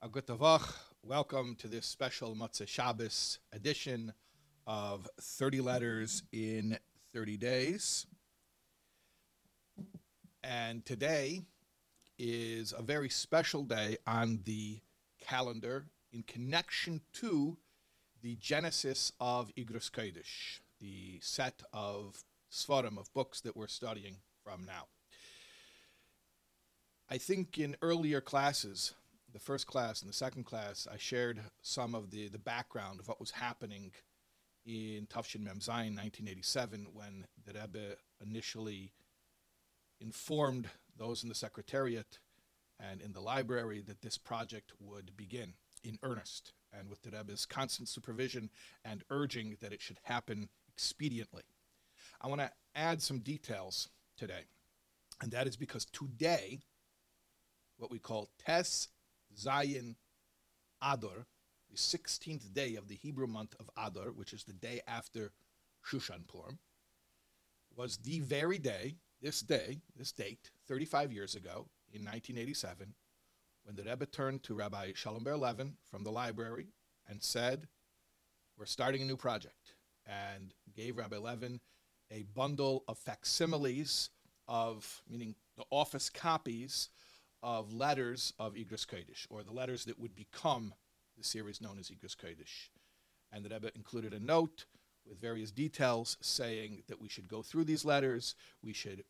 Welcome to this special Matzah Shabbos edition of 30 Letters in 30 Days. And today is a very special day on the calendar in connection to the genesis of Igros Kodesh, the set of Sfarim, of books that we're studying from now. I think in earlier classes, the first class and the second class, I shared some of the background of what was happening in Tafshin Memzayn 1987 when the Rebbe initially informed those in the Secretariat and in the library that this project would begin in earnest, and with the Rebbe's constant supervision and urging that it should happen expediently. I want to add some details today, and that is because today, what we call Tes Zayin Adar, the 16th day of the Hebrew month of Adar, which is the day after Shushan Purim, was the very day, this date, 35 years ago, in 1987, when the Rebbe turned to Rabbi Shalom Ber Levin from the library and said, "We're starting a new project," and gave Rabbi Levin a bundle of facsimiles of, meaning the office copies, of letters of Igros Kodesh, or the letters that would become the series known as Igros Kodesh. And the Rebbe included a note with various details saying that we should go through these letters, we should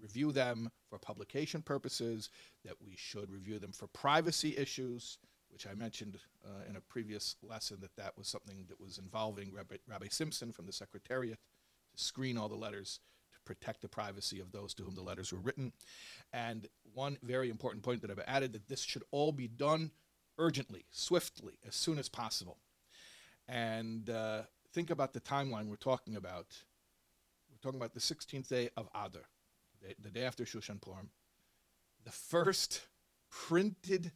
review them for publication purposes, that we should review them for privacy issues, which I mentioned in a previous lesson that was something that was involving Rabbi Simpson from the Secretariat to screen all the letters, protect the privacy of those to whom the letters were written. And one very important point that I've added, that this should all be done urgently, swiftly, as soon as possible. And think about the timeline we're talking about. We're talking about the 16th day of Adar, the day after Shushan Purim. The first printed,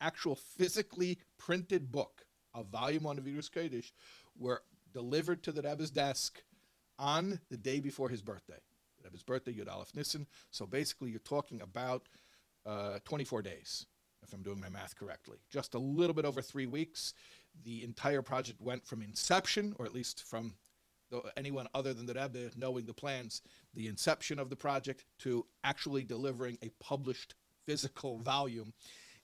actual physically printed book of Volume 1 of Igros Kodesh were delivered to the Rebbe's desk on the day before his birthday. His birthday, Yud Aleph Nissen. So basically, you're talking about 24 days, if I'm doing my math correctly. Just a little bit over 3 weeks, the entire project went from inception, or at least from anyone other than the Rebbe knowing the plans, the inception of the project to actually delivering a published physical volume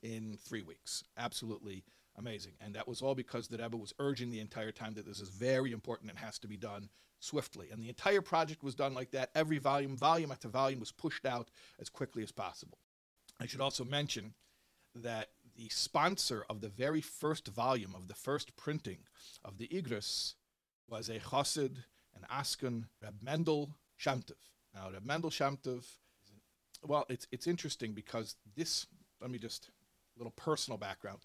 in 3 weeks. Absolutely amazing. And that was all because the Rebbe was urging the entire time that this is very important and has to be done swiftly. And the entire project was done like that. Every volume after volume was pushed out as quickly as possible. I should also mention that the sponsor of the very first volume of the first printing of the Igros was a Chosid, an Askan, Reb Mendel Shemtov. Now, Reb Mendel Shemtov, well, it's interesting because this, let me just, a little personal background.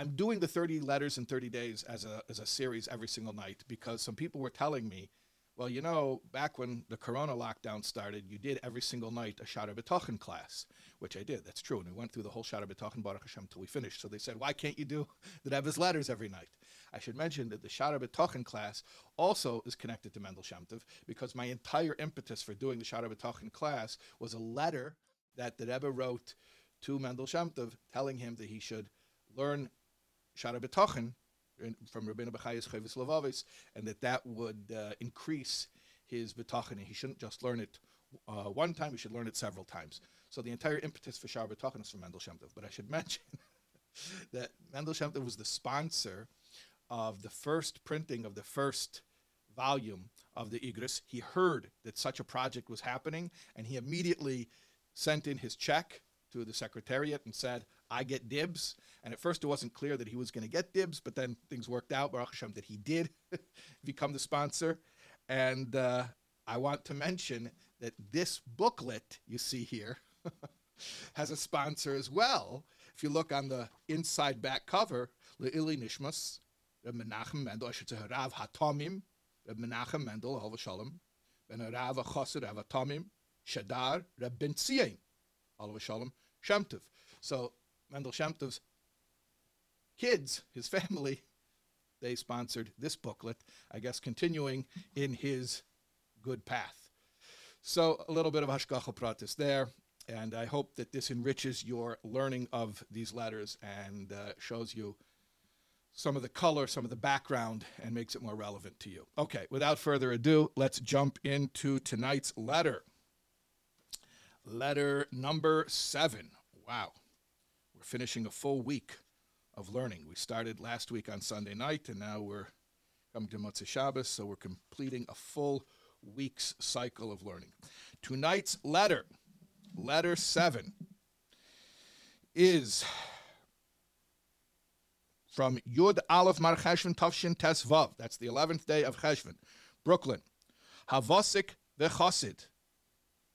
I'm doing the 30 letters in 30 days as a series every single night because some people were telling me, well, you know, back when the Corona lockdown started, you did every single night a Shara Betochen class, which I did. That's true. And we went through the whole Shara Betochen, Baruch Hashem, until we finished. So they said, why can't you do the Rebbe's letters every night? I should mention that the Shara Betochen class also is connected to Mendel Shemtov because my entire impetus for doing the Shara Betochen class was a letter that the Rebbe wrote to Mendel Shemtov telling him that he should learn Shara Betochen from Rabbeinu B'chayis Chavis Lavavis, and that would increase his Betochen, and he shouldn't just learn it one time, he should learn it several times. So the entire impetus for Shara Betochen is from Mendel Shemtov, but I should mention that Mendel Shemtov was the sponsor of the first printing of the first volume of the Igros. He heard that such a project was happening, and he immediately sent in his check to the Secretariat and said, I get dibs. And at first it wasn't clear that he was going to get dibs, but then things worked out, Baruch Hashem, that he did become the sponsor. And I want to mention that this booklet you see here has a sponsor as well. If you look on the inside back cover, Le'ili Nishmas, Reb Menachem Mendel, I should say Rav Hatomim, Reb Menachem Mendel, Rav Shalom, Ben Rav Achoser, Rav Hatomim, Shadar, Reb Ben Tzviim, Rav Shalom, Shemtov. So Mendel Shemtov's kids, his family, they sponsored this booklet, I guess continuing in his good path. So a little bit of Hashgacha Pratis there. And I hope that this enriches your learning of these letters and shows you some of the color, some of the background, and makes it more relevant to you. Okay, without further ado, let's jump into tonight's letter. Letter number 7. Wow. We're finishing a full week of learning. We started last week on Sunday night, and now we're coming to Motzei Shabbos, so we're completing a full week's cycle of learning. Tonight's letter, letter 7, is from Yud Alef Mar Cheshvan Tovshin Tesvav. That's the 11th day of Cheshvan, Brooklyn. Havosik Vechosid.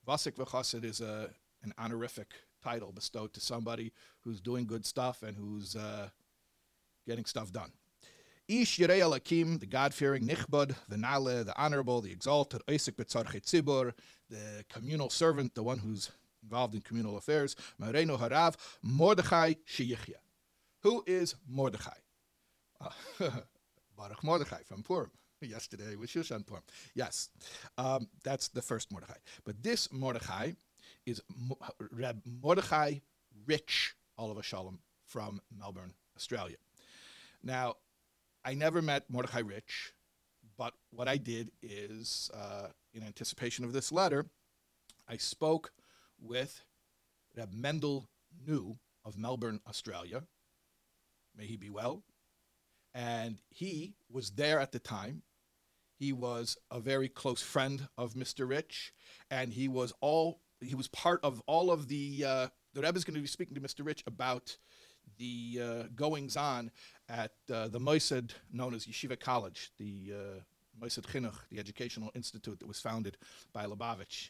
Havosik Vechosid is an honorific title bestowed to somebody who's doing good stuff and who's getting stuff done. Ish Yirei Alakim, the God-fearing, Nichbod, the Nale, the honorable, the exalted, Oisik B'tzorchei Tzibur, the communal servant, the one who's involved in communal affairs, Mareinu Harav, Mordechai Sheyichya. Who is Mordechai? Baruch Mordechai from Purim. Yesterday was Shushan Purim. Yes, that's the first Mordechai. But this Mordechai is Reb Mordechai Rich, Oliver Shalom, from Melbourne, Australia. Now, I never met Mordechai Rich, but what I did is, in anticipation of this letter, I spoke with Reb Mendel New of Melbourne, Australia. May he be well. And he was there at the time. He was a very close friend of Mr. Rich, and he was part of all of the Rebbe is going to be speaking to Mr. Rich about the goings-on at the Moisad, known as Yeshiva College, the Moisad Chinuch, the educational institute that was founded by Lubavitch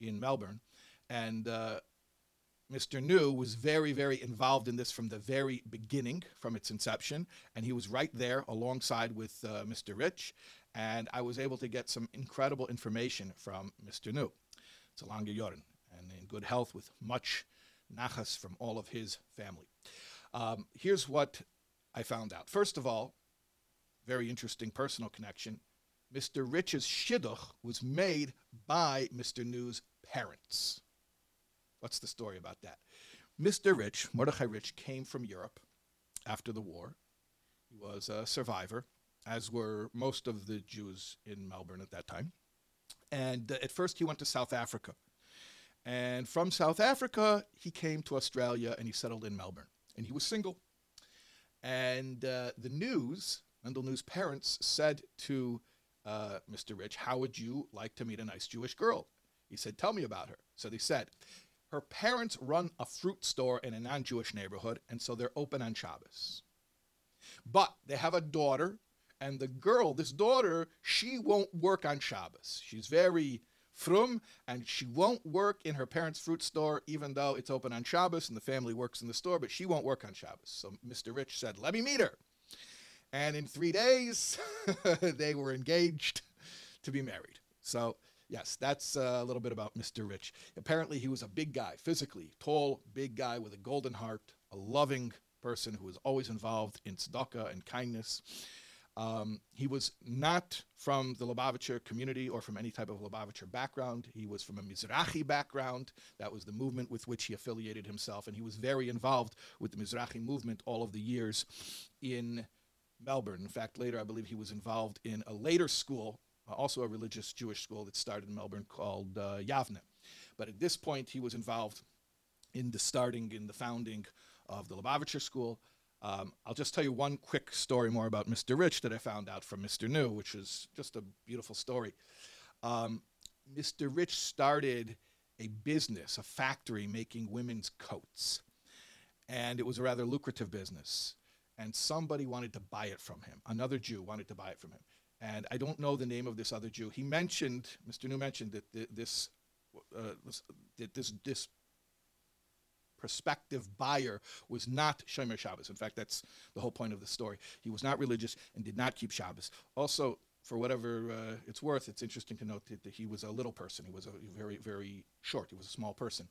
in Melbourne. And Mr. New was very, very involved in this from the very beginning, from its inception, and he was right there alongside with Mr. Rich, and I was able to get some incredible information from Mr. New. It's a longer yoren, and in good health with much nachas from all of his family. Here's what I found out. First of all, very interesting personal connection, Mr. Rich's shidduch was made by Mr. New's parents. What's the story about that? Mr. Rich, Mordechai Rich, came from Europe after the war. He was a survivor, as were most of the Jews in Melbourne at that time. And at first he went to South Africa. And from South Africa, he came to Australia and he settled in Melbourne. And he was single. And the News, Mendel New's parents, said to Mr. Rich, "How would you like to meet a nice Jewish girl?" He said, "Tell me about her." So they said, "Her parents run a fruit store in a non-Jewish neighborhood, and so they're open on Shabbos. But they have a daughter, and the girl, this daughter, she won't work on Shabbos. She's very frum, and she won't work in her parents' fruit store, even though it's open on Shabbos, and the family works in the store, but she won't work on Shabbos." So Mr. Rich said, "Let me meet her." And in 3 days, they were engaged to be married. So yes, that's a little bit about Mr. Rich. Apparently, he was a big guy, physically tall, big guy with a golden heart, a loving person who was always involved in tzedakah and kindness. He was not from the Lubavitcher community or from any type of Lubavitcher background. He was from a Mizrahi background. That was the movement with which he affiliated himself, and he was very involved with the Mizrahi movement all of the years in Melbourne. In fact, later, I believe he was involved in a later school, also a religious Jewish school that started in Melbourne called Yavne. But at this point, he was involved in the founding of the Lubavitcher school. I'll just tell you one quick story more about Mr. Rich that I found out from Mr. New, which is just a beautiful story. Mr. Rich started a business, a factory making women's coats. And it was a rather lucrative business. And somebody wanted to buy it from him. Another Jew wanted to buy it from him. And I don't know the name of this other Jew. He mentioned, Mr. New mentioned that this prospective buyer was not Shomer Shabbos. In fact, that's the whole point of the story. He was not religious and did not keep Shabbos. Also, for whatever it's worth, it's interesting to note that he was a little person. He was very, very short. He was a small person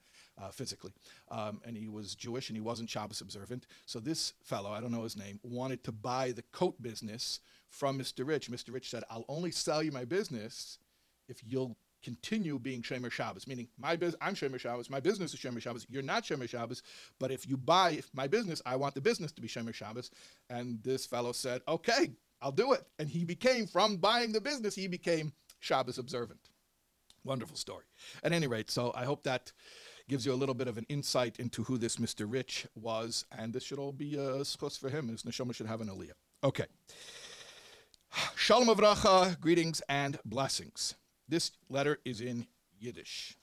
physically. And he was Jewish and he wasn't Shabbos observant. So this fellow, I don't know his name, wanted to buy the coat business from Mr. Rich. Mr. Rich said, "I'll only sell you my business if you'll continue being Shemer Shabbos, meaning I'm Shemer Shabbos, my business is Shemer Shabbos, you're not Shemer Shabbos, but if you buy my business, I want the business to be Shemer Shabbos. And this fellow said, okay, I'll do it. And he became, from buying the business, he became Shabbos observant. Wonderful story. At any rate, so I hope that gives you a little bit of an insight into who this Mr. Rich was, and this should all be a schos for him, and his neshama should have an aliyah. Okay. Shalom avracha, greetings and blessings. This letter is in Yiddish.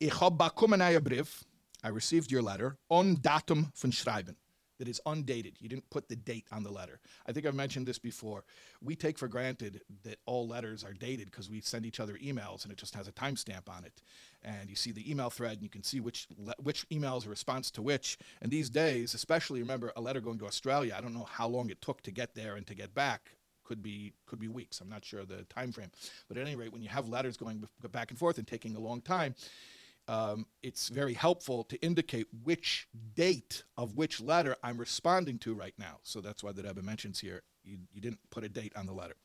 I received your letter, on datum von schreiben. That is undated. You didn't put the date on the letter. I think I've mentioned this before. We take for granted that all letters are dated because we send each other emails and it just has a timestamp on it. And you see the email thread and you can see which email is a response to which. And these days, especially, remember a letter going to Australia, I don't know how long it took to get there and to get back. Could be weeks. I'm not sure the time frame. But at any rate, when you have letters going back and forth and taking a long time, it's very helpful to indicate which date of which letter I'm responding to right now. So that's why the Rebbe mentions here, you didn't put a date on the letter.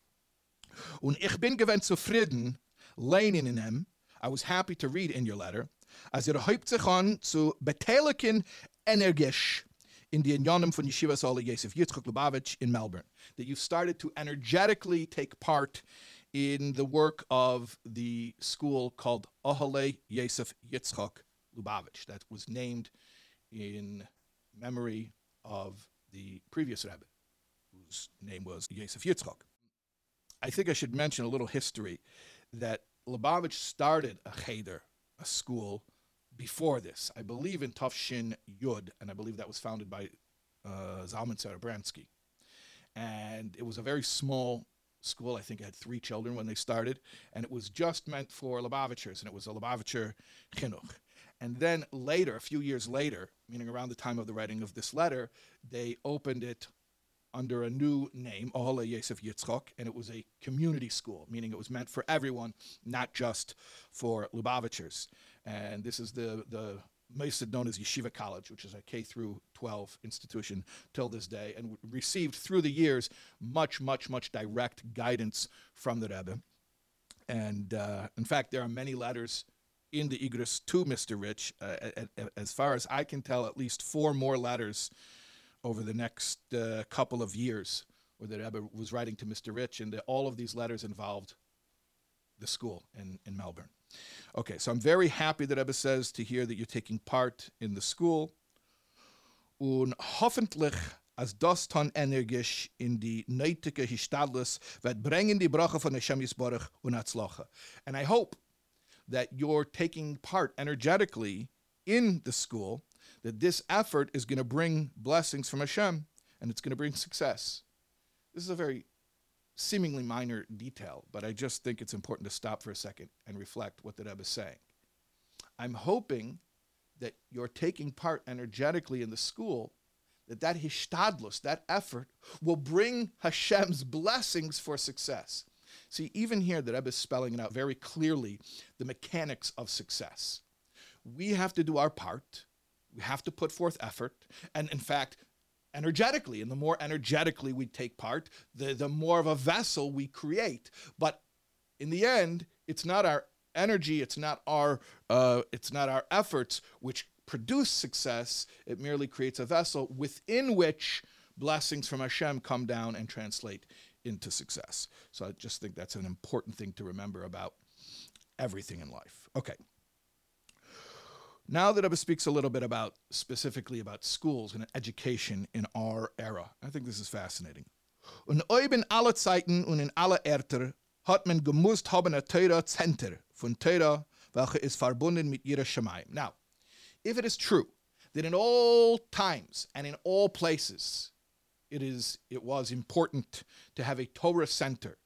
Und ich bin gewend zufrieden, leinen in him. I was happy to read in your letter. As hebt sich an zu beteiligen energisch in the Inyanim von Yeshiva Oholei Yosef Yitzchok Lubavitch in Melbourne. That you've started to energetically take part in the work of the school called Oholei Yosef Yitzchok Lubavitch, that was named in memory of the previous Rebbe, whose name was Yosef Yitzchok. I think I should mention a little history, that Lubavitch started a cheder, a school, before this. I believe in Tavshin Yud, and I believe that was founded by Zalman Zarebransky. And it was a very small school. I think I had 3 children when they started, and it was just meant for Lubavitchers, and it was a Lubavitcher Chinuch. And then later, a few years later, meaning around the time of the writing of this letter, they opened it under a new name, Oholei Yosef Yitzchok, and it was a community school, meaning it was meant for everyone, not just for Lubavitchers. And this is the Moisteist known as Yeshiva College, which is a K-12 institution till this day, and received through the years much direct guidance from the Rebbe. And in fact, there are many letters in the Igros to Mr. Rich. As far as I can tell, at least 4 more letters over the next couple of years where the Rebbe was writing to Mr. Rich, and all of these letters involved the school in Melbourne. Okay, so I'm very happy that Rebbe says to hear that you're taking part in the school. Und hoffentlich as das ton energisch in die nötige Histadlis wird bringen die Brache von Hashem Yisborach und Hatzlacha. And I hope that you're taking part energetically in the school, that this effort is going to bring blessings from Hashem and it's going to bring success. This is a very seemingly minor detail, but I just think it's important to stop for a second and reflect what the Rebbe is saying. I'm hoping that you're taking part energetically in the school, that hishtadlus, that effort, will bring Hashem's blessings for success. See, even here the Rebbe is spelling it out very clearly, the mechanics of success. We have to do our part, we have to put forth effort, and in fact, energetically, and the more energetically we take part, the more of a vessel we create. But in the end, it's not our energy, it's not our efforts which produce success. It merely creates a vessel within which blessings from Hashem come down and translate into success. So I just think that's an important thing to remember about everything in life. Okay. Now the Rebbe speaks a little bit about, specifically about schools and education in our era. I think this is fascinating. Und in alle Zeiten und in alle Erter hat man gemusst haben a Torah Center von Torah, welche ist verbunden mit ihrer Shemaim. Now, if it is true that in all times and in all places it was important to have a Torah center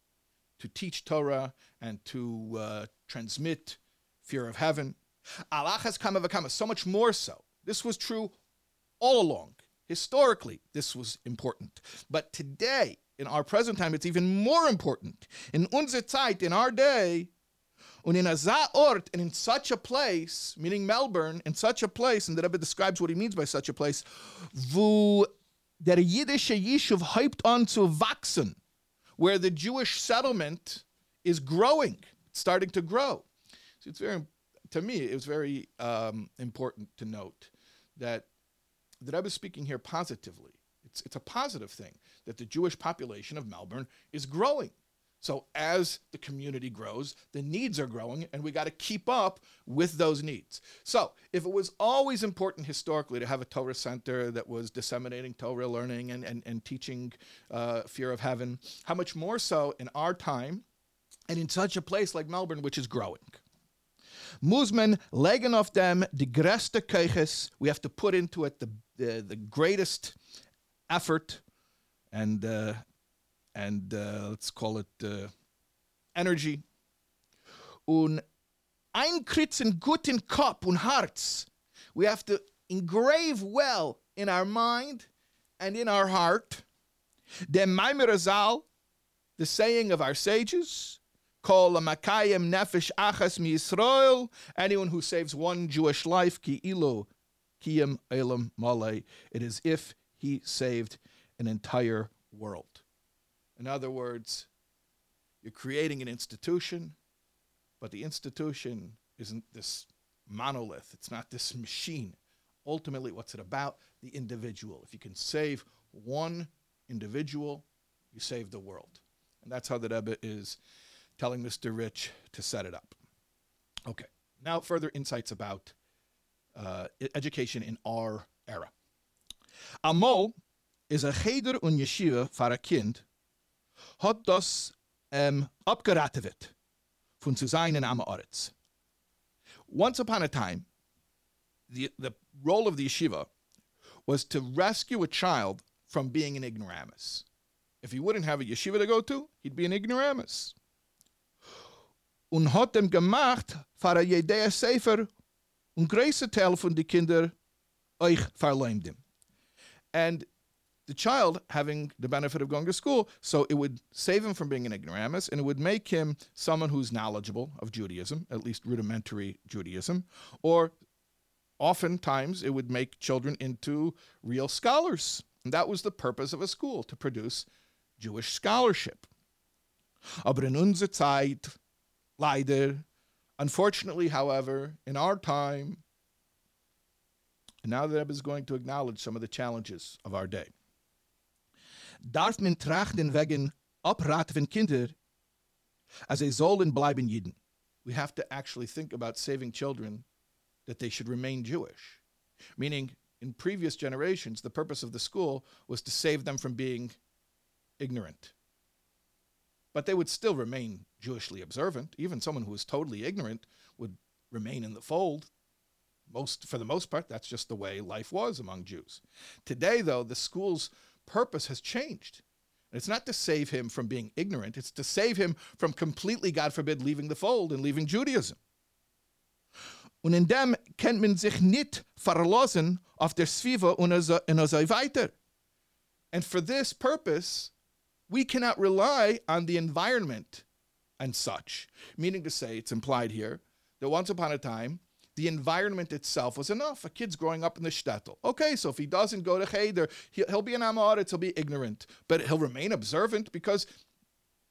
to teach Torah and to transmit fear of heaven, Allah has come of a kama, so much more so. This was true all along. Historically, this was important. But today, in our present time, it's even more important. In unsere Zeit, in our day, and in aza ort, and in such a place, meaning Melbourne, in such a place, and the Rebbe describes what he means by such a place, wo der jüdische Yishuv hebt an zu wachsen, where the Jewish settlement is growing. starting to grow. So it's very, to me, it was very important to note that the Rebbe is speaking here positively. It's a positive thing that the Jewish population of Melbourne is growing. So as the community grows, the needs are growing, and we got to keep up with those needs. So if it was always important historically to have a Torah center that was disseminating Torah learning and teaching fear of heaven, how much more so in our time and in such a place like Melbourne, which is growing. Muzman legen auf dem die größte Keiches. We have to put into it the greatest effort and let's call it energy. Un einkritzen gut in Kopf und Herz. We have to engrave well in our mind and in our heart. Der Maimer Zal, the saying of our sages, Kol Makayim Nefesh Achas Mi Yisrael, anyone who saves one Jewish life, Ki Ilu Kiyam Elam Malay, it is if he saved an entire world. In other words, you're creating an institution, but the institution isn't this monolith. It's not this machine. Ultimately, what's it about? The individual. If you can save one individual, you save the world. And that's how the Rebbe is telling Mr. Rich to set it up. Okay, now further insights about education in our era. A mol is a cheder und yeshiva for a kind, hat das abgeraten wird von zu sein in Amma Oretz. Once upon a time, the role of the yeshiva was to rescue a child from being an ignoramus. If he wouldn't have a yeshiva to go to, he'd be an ignoramus. Und hat dem gemacht für jedea Sefer und größer Teil von die Kinder euch verleumdem. And the child having the benefit of going to school, so it would save him from being an ignoramus, and it would make him someone who's knowledgeable of Judaism, at least rudimentary Judaism, or oftentimes it would make children into real scholars. And that was the purpose of a school, to produce Jewish scholarship. Aber in unserer Zeit, leider, unfortunately, however, in our time, and now the Rebbe is going to acknowledge some of the challenges of our day. Darf men trachten wegen abraten von Kinder, as sie sollen bleiben Juden. We have to actually think about saving children that they should remain Jewish. Meaning, in previous generations, the purpose of the school was to save them from being ignorant. But they would still remain Jewishly observant. Even someone who is totally ignorant would remain in the fold. For the most part, that's just the way life was among Jews. Today, though, the school's purpose has changed. And it's not to save him from being ignorant. It's to save him from completely, God forbid, leaving the fold and leaving Judaism. Und in dem kennt man sich nicht verlassen auf der Sviva und so weiter. And for this purpose, we cannot rely on the environment and such. Meaning to say, it's implied here, that once upon a time, the environment itself was enough. A kid's growing up in the shtetl. Okay, so if he doesn't go to cheder, he'll be an amaretz, he'll be ignorant. But he'll remain observant because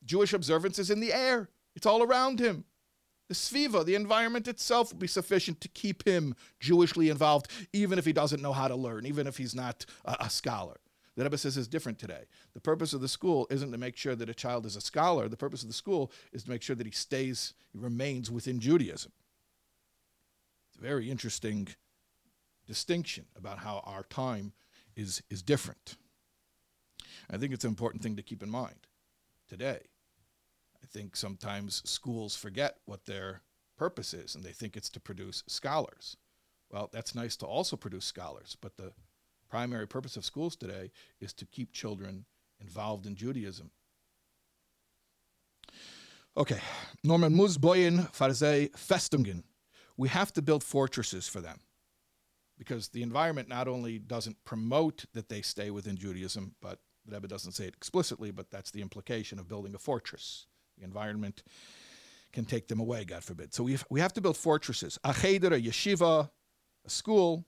Jewish observance is in the air. It's all around him. The sviva, the environment itself, will be sufficient to keep him Jewishly involved, even if he doesn't know how to learn, even if he's not a scholar. The Rebbe says it's different today. The purpose of the school isn't to make sure that a child is a scholar. The purpose of the school is to make sure that he remains within Judaism. It's a very interesting distinction about how our time is different. I think it's an important thing to keep in mind today. I think sometimes schools forget what their purpose is, and they think it's to produce scholars. Well, that's nice to also produce scholars, but the primary purpose of schools today is to keep children involved in Judaism. Okay, Norman muss bauen farze Festungen. We have to build fortresses for them because the environment not only doesn't promote that they stay within Judaism, but the Rebbe doesn't say it explicitly, but that's the implication of building a fortress. The environment can take them away, God forbid. So we have to build fortresses. A cheder, a yeshiva, a school,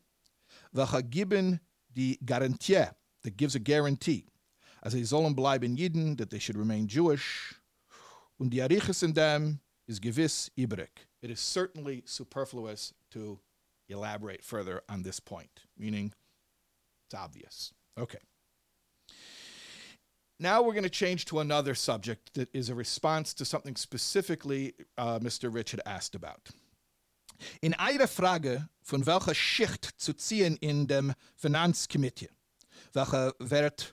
v'chagibin di garantie, that gives a guarantee, as a zolem bleiben Yidden, that they should remain Jewish, und die ariches in them, is gewiss übrig. It is certainly superfluous to elaborate further on this point, meaning it's obvious. Okay. Now we're going to change to another subject that is a response to something specifically Mr. Rich had asked about. In einer Frage, von welcher Schicht zu ziehen in dem Finanzkomitee, welcher wird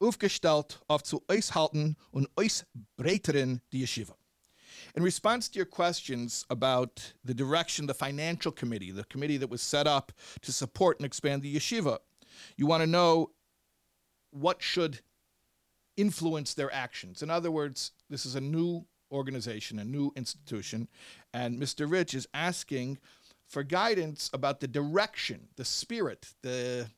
aufgestellt, auf zu aushalten und ausbreiteren die Yeshiva. In response to your questions about the direction, the financial committee, the committee that was set up to support and expand the yeshiva, you want to know what should influence their actions. In other words, this is a new organization, a new institution, and Mr. Rich is asking for guidance about the direction, the spirit, the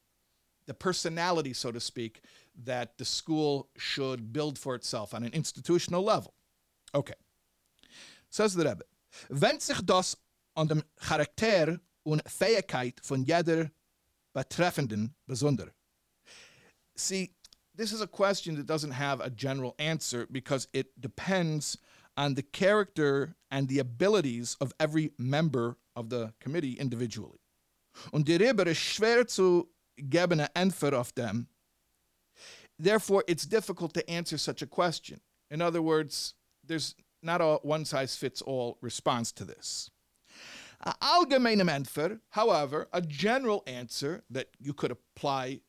personality, so to speak, that the school should build for itself on an institutional level. Okay. Says the Rebbe, wenn sich das an dem Charakter und Fähigkeit von jeder Betreffenden besonder. See, this is a question that doesn't have a general answer because it depends on the character and the abilities of every member of the committee individually. Und die Rebbe ist schwer zu geben eine Antwort auf dem. Therefore, it's difficult to answer such a question. In other words, there's not a one-size-fits-all response to this. Allgemeine Antwort, however, a general answer that you could apply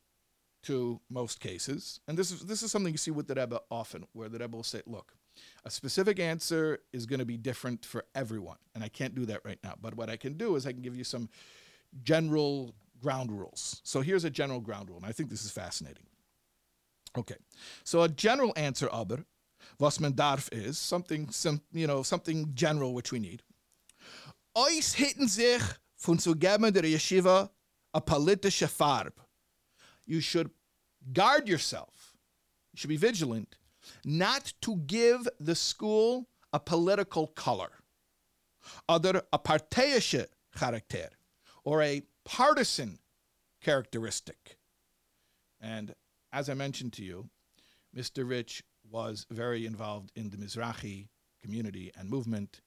to most cases, and this is something you see with the Rebbe often, where the Rebbe will say, look, a specific answer is going to be different for everyone, and I can't do that right now. But what I can do is I can give you some general ground rules. So here's a general ground rule, and I think this is fascinating. Okay, so a general answer, aber, was man darf is, something general which we need. Ois hitten sich von zu geben der Yeshiva a politische Farb. You should guard yourself, you should be vigilant, not to give the school a political color, oder a parteiische Charakter, or a partisan characteristic. And as I mentioned to you, Mr. Rich was very involved in the Mizrahi community and movement.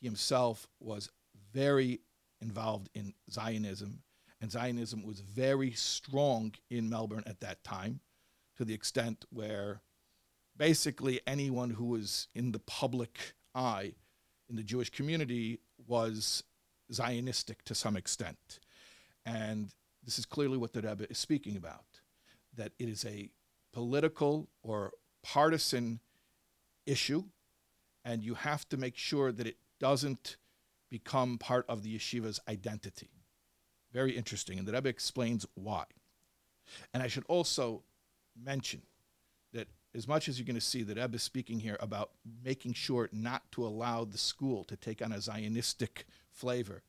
He himself was very involved in Zionism, and Zionism was very strong in Melbourne at that time, to the extent where basically anyone who was in the public eye in the Jewish community was Zionistic to some extent. And this is clearly what the Rebbe is speaking about, that it is a political or partisan issue, and you have to make sure that it doesn't become part of the yeshiva's identity. Very interesting, and the Rebbe explains why. And I should also mention that as much as you're going to see the Rebbe speaking here about making sure not to allow the school to take on a Zionistic flavor,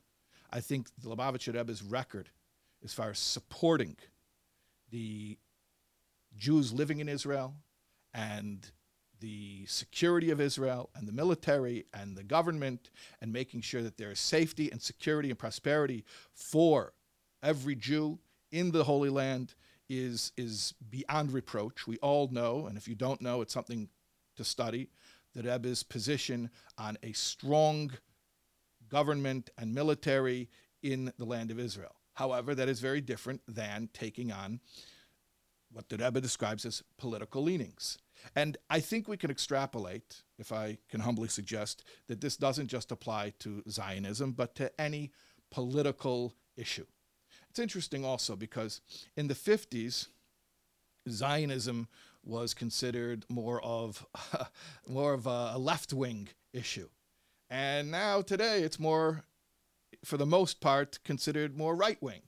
I think the Lubavitcher Rebbe's record as far as supporting the Jews living in Israel and the security of Israel and the military and the government and making sure that there is safety and security and prosperity for every Jew in the Holy Land is beyond reproach. We all know, and if you don't know, it's something to study, the Rebbe's position on a strong government and military in the land of Israel. However, that is very different than taking on what the Rebbe describes as political leanings. And I think we can extrapolate, if I can humbly suggest, that this doesn't just apply to Zionism, but to any political issue. It's interesting also because in the 50s, Zionism was considered more of a left-wing issue. And now today it's more, for the most part, considered more right-wing.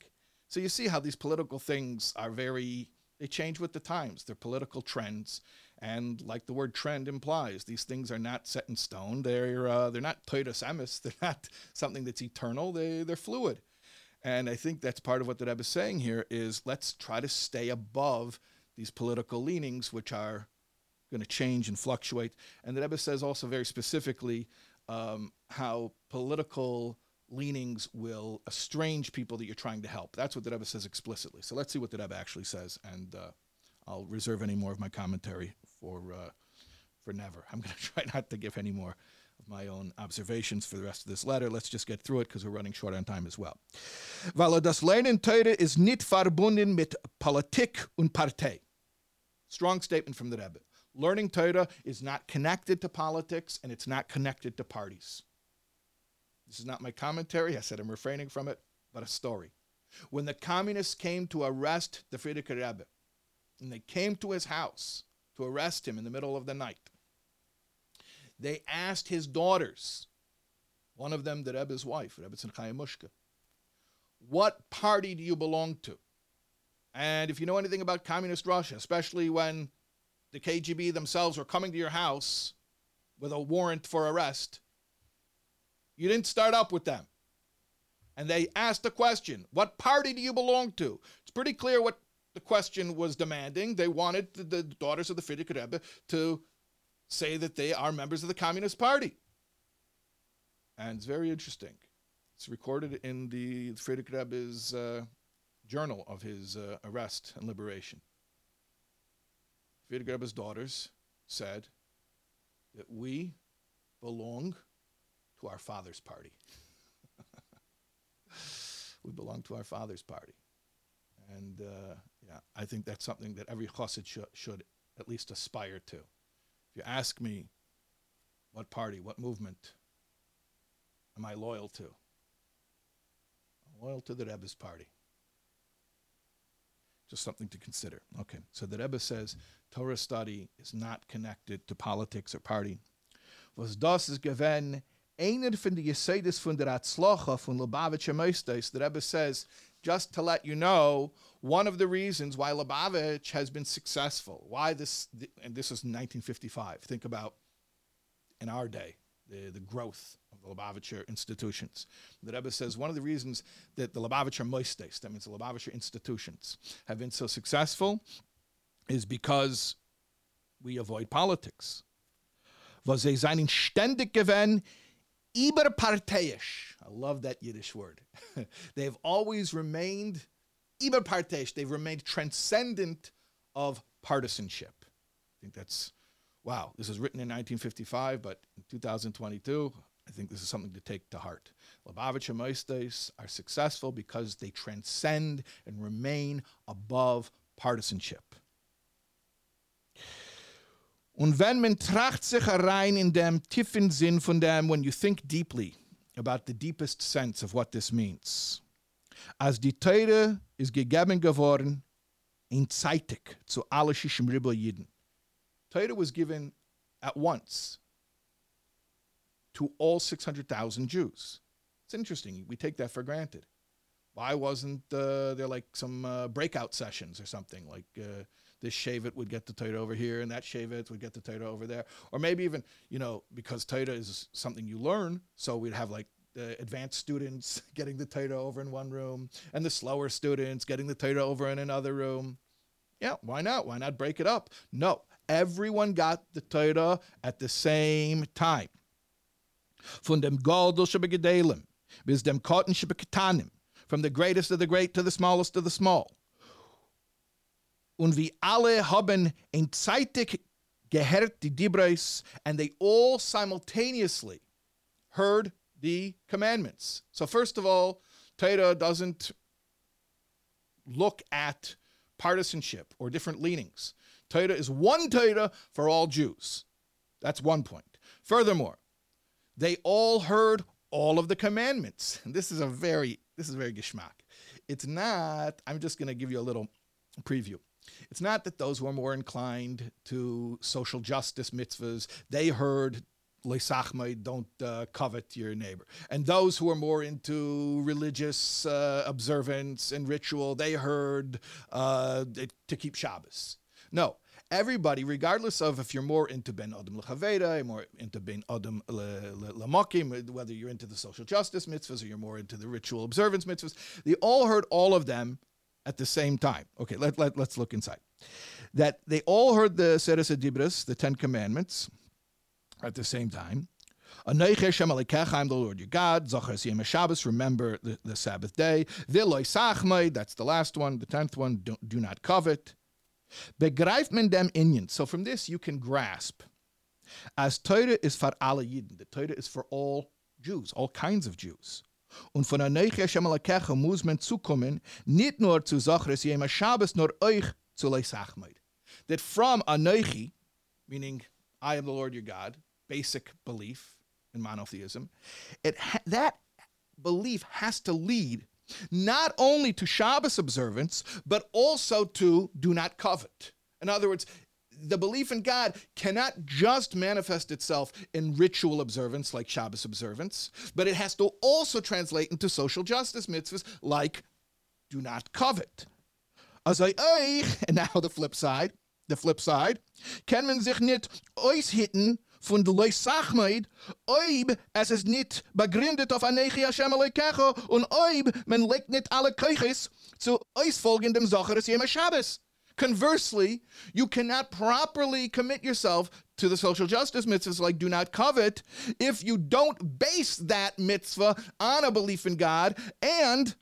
So you see how these political things are very... They change with the times. They're political trends, and like the word "trend" implies, these things are not set in stone. They're not toitus emis. They're not something that's eternal. They're fluid, and I think that's part of what the Rebbe is saying here: is let's try to stay above these political leanings, which are going to change and fluctuate. And the Rebbe says also very specifically how political leanings will estrange people that you're trying to help. That's what the Rebbe says explicitly. So let's see what the Rebbe actually says, and I'll reserve any more of my commentary for never. I'm going to try not to give any more my own observations for the rest of this letter. Let's just get through it because we're running short on time as well. Weil das Lernen Torah ist nicht verbunden mit Politik und Partei. Strong statement from the Rebbe. Learning Torah is not connected to politics and it's not connected to parties. This is not my commentary. I said I'm refraining from it, but a story. When the communists came to arrest the Frierdiker Rebbe, and they came to his house to arrest him in the middle of the night, they asked his daughters, one of them the Rebbe's wife, Rebbetzin Chaya Mushka, what party do you belong to? And if you know anything about communist Russia, especially when the KGB themselves were coming to your house with a warrant for arrest, you didn't start up with them. And they asked the question, what party do you belong to? It's pretty clear what the question was demanding. They wanted the daughters of the Frierdiker Rebbe to say that they are members of the Communist Party. And it's very interesting. It's recorded in the Frierdiker Rebbe's journal of his arrest and liberation. Frierdiker Rebbe's daughters said that we belong to our father's party. We belong to our father's party. And yeah, I think that's something that every chassid should at least aspire to. If you ask me what party, what movement am I loyal to, I'm loyal to the Rebbe's party. Just something to consider. Okay, so the Rebbe says Torah study is not connected to politics or party. Was das is gewen einer von de Yesedes von der Hatzlocha von Lubavitcher Moisteist. The Rebbe says, just to let you know, one of the reasons why Lubavitch has been successful, why this, and this was 1955, think about, in our day, the growth of the Lubavitcher institutions. The Rebbe says one of the reasons that the Lubavitcher Moisteist, that means the Lubavitcher institutions, have been so successful is because we avoid politics. Was sie seinen ständig gewen, Iberpartayish. I love that Yiddish word. They've always remained Iberpartayish. They've remained transcendent of partisanship. I think that's, wow, this was written in 1955, but in 2022, I think this is something to take to heart. Lubavitcher Moisteis are successful because they transcend and remain above partisanship. Und wenn man tracht sich herein in dem tiefen Sinn von dem, when you think deeply about the deepest sense of what this means, as die Teure ist gegeben geworden, in Zeitig zu alle Shishim Ribbel Yidden. Teure was given at once to all 600,000 Jews. It's interesting. We take that for granted. Why wasn't there like some breakout sessions or something like... this Shevet would get the Torah over here, and that Shevet would get the Torah over there. Or maybe even, you know, because Torah is something you learn, so we'd have like the advanced students getting the Torah over in one room, and the slower students getting the Torah over in another room. Yeah, why not? Why not break it up? No, everyone got the Torah at the same time. Von dem Gadol shebegedolim, bis dem Katan shebeketanim, from the greatest of the great to the smallest of the small. Und wie alle haben entzeitig gehört die Dibros, and they all simultaneously heard the commandments. So first of all, Torah doesn't look at partisanship or different leanings. Torah is one Torah for all Jews. That's one point. Furthermore, they all heard all of the commandments. And this is very geschmack. It's not, I'm just going to give you a little preview. It's not that those who are more inclined to social justice mitzvahs, they heard leisachmai, don't covet your neighbor. And those who are more into religious observance and ritual, they heard to keep Shabbos. No, everybody, regardless of if you're more into Ben Adam L'Chaveda, more into Ben Adam L'Mokim, whether you're into the social justice mitzvahs or you're more into the ritual observance mitzvahs, they all heard all of them at the same time. Okay, let's look inside. That they all heard the Seres HaDibros, the Ten Commandments, at the same time. Anochi Hashem Elokecha, I'm the Lord your God. Zocher es yom haShabbos, remember the Sabbath day. V'loisachmai, that's the last one, the 10th one, do not covet. Begreift man dem Inyan. So from this you can grasp As Torah is for alle Yidden, the Torah is for all Jews, all kinds of Jews. Und von euch Hashem Elokecha muss man zukommen, nicht nur zu Zachres Yema Shabbos, nur euch zu Leisachmeid. That from Anoichi, meaning I am the Lord your God, basic belief in monotheism, that belief has to lead not only to Shabbos observance, but also to do not covet. In other words, the belief in God cannot just manifest itself in ritual observance like Shabbos observance, but it has to also translate into social justice mitzvahs like do not covet. And now the flip side, kann man sich nicht aushitten von der Leisachmeid, ob es ist nicht begründet auf Anechi Hashem Elokecha und ob man legt nicht alle Keuches zu ausfolgendem Zacheres Yemei Shabbos. Conversely, you cannot properly commit yourself to the social justice mitzvahs like do not covet if you don't base that mitzvah on a belief in God and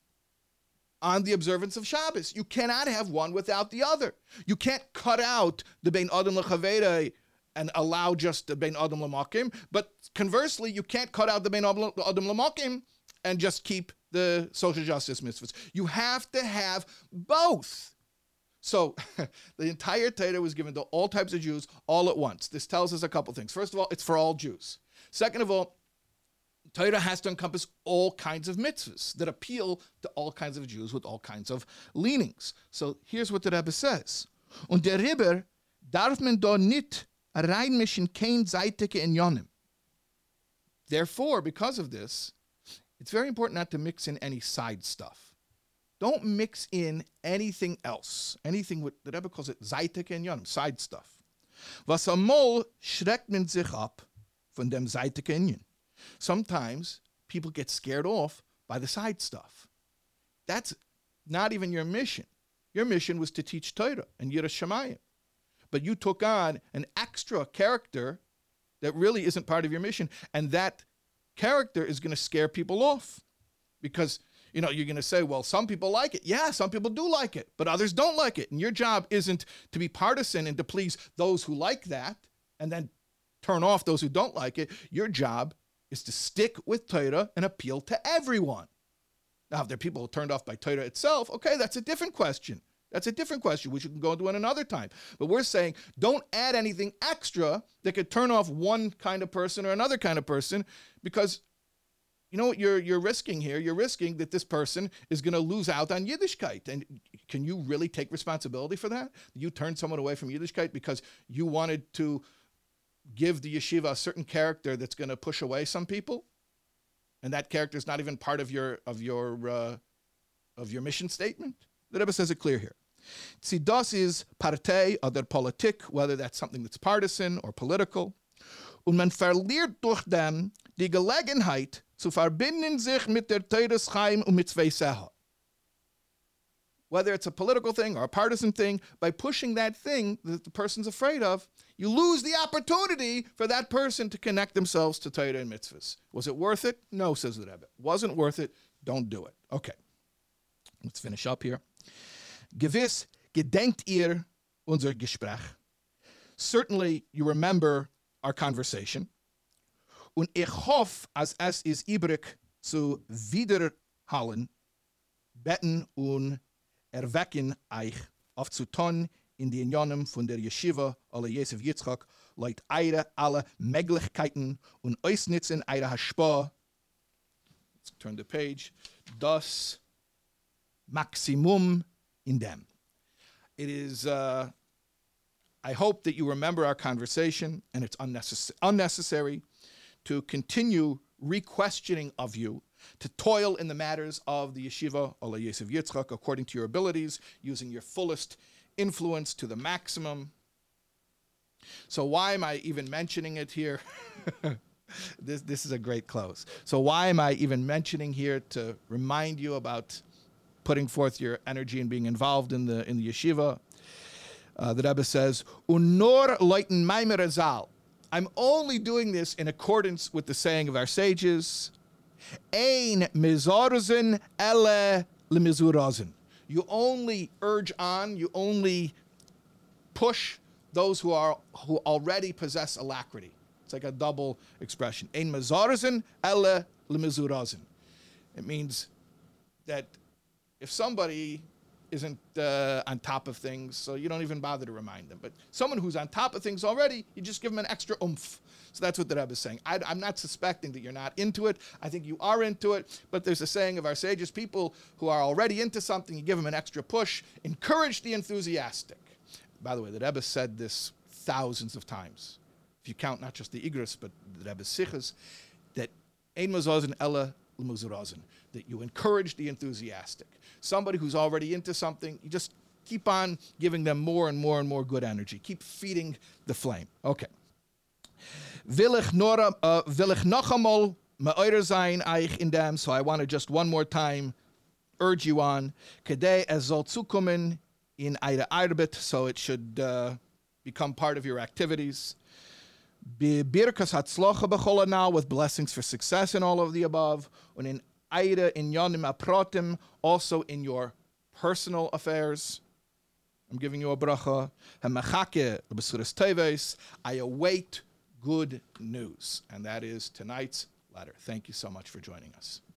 on the observance of Shabbos. You cannot have one without the other. You can't cut out the Bein Adam L'Chaverei and allow just the Bein Adam L'Makim, but conversely, you can't cut out the Bein Adam L'Makim and just keep the social justice mitzvahs. You have to have both. So the entire Torah was given to all types of Jews all at once. This tells us a couple things. First of all, it's for all Jews. Second of all, Torah has to encompass all kinds of mitzvahs that appeal to all kinds of Jews with all kinds of leanings. So here's what the Rebbe says. Und der Rebbe darf man da nicht reinmischen kein seitige in Yonim. Therefore, because of this, it's very important not to mix in any side stuff. Don't mix in anything else. Anything with, the Rebbe calls it Zaytek and Yonim, side stuff. Was amol schreckt man sich ab von dem Zaytek and Yonim. Sometimes people get scared off by the side stuff. That's not even your mission. Your mission was to teach Torah and Yiras Shamayim. But you took on an extra character that really isn't part of your mission. And that character is going to scare people off because you know, you're going to say, well, some people like it. Yeah, some people do like it, but others don't like it. And your job isn't to be partisan and to please those who like that and then turn off those who don't like it. Your job is to stick with Torah and appeal to everyone. Now, if there are people who are turned off by Torah itself, okay, that's a different question. That's a different question, which you can go into at another time. But we're saying don't add anything extra that could turn off one kind of person or another kind of person because you know what you're risking here? You're risking that this person is going to lose out on Yiddishkeit. And can you really take responsibility for that? You turned someone away from Yiddishkeit because you wanted to give the yeshiva a certain character that's going to push away some people? And that character is not even part of your mission statement? The Rebbe says it clear here. Tzidos is partei oder politik, whether that's something that's partisan or political. Und man verliert durch dem die Gelegenheit zu verbinden sich mit der Teideschaim und mit Zweiseha. Whether it's a political thing or a partisan thing, by pushing that thing that the person's afraid of, you lose the opportunity for that person to connect themselves to Torah and mitzvahs. Was it worth it? No, says the Rebbe. Wasn't worth it. Don't do it. Okay. Let's finish up here. Gewiss gedenkt ihr unser Gespräch. Certainly you remember our conversation. Und ich hoffe, als es ist übrig zu wiederholen, beten und erwecken euch aufzutun in die Unionen von der Yeshiva Oholei Yosef Yitzchok, leit eire alle Möglichkeiten und ausnitzen eire Hashpa. Let's turn the page. Das Maximum in dem. It is... I hope that you remember our conversation, and it's unnecessary to continue re-questioning of you, to toil in the matters of the Yeshiva Oholei Yosef Yitzchok according to your abilities, using your fullest influence to the maximum. So why am I even mentioning it here? This is a great close. So why am I even mentioning here to remind you about putting forth your energy and being involved in the yeshiva? The Rebbe says, Unor leiten maimer azal. I'm only doing this in accordance with the saying of our sages. Ein mizorozen ele lemizorozen. You only urge on, you only push those who already possess alacrity. It's like a double expression. Ein mezarazin ele lemezurazin. It means that if somebody isn't on top of things, so you don't even bother to remind them. But someone who's on top of things already, you just give them an extra oomph. So that's what the Rebbe is saying. I'm not suspecting that you're not into it. I think you are into it. But there's a saying of our sages, people who are already into something, you give them an extra push. Encourage the enthusiastic. By the way, the Rebbe said this thousands of times. If you count not just the Igros, but the Rebbe's Sichas, that Ein Mazozen Ella L'Muzurazin, that you encourage the enthusiastic. Somebody who's already into something, you just keep on giving them more and more and more good energy. Keep feeding the flame. Okay. So I want to just one more time urge you on. So it should become part of your activities. With blessings for success in all of the above. And in Aida in Yonim Apratim, also in your personal affairs. I'm giving you a bracha. Hamachake b'suras teves. I await good news. And that is tonight's letter. Thank you so much for joining us.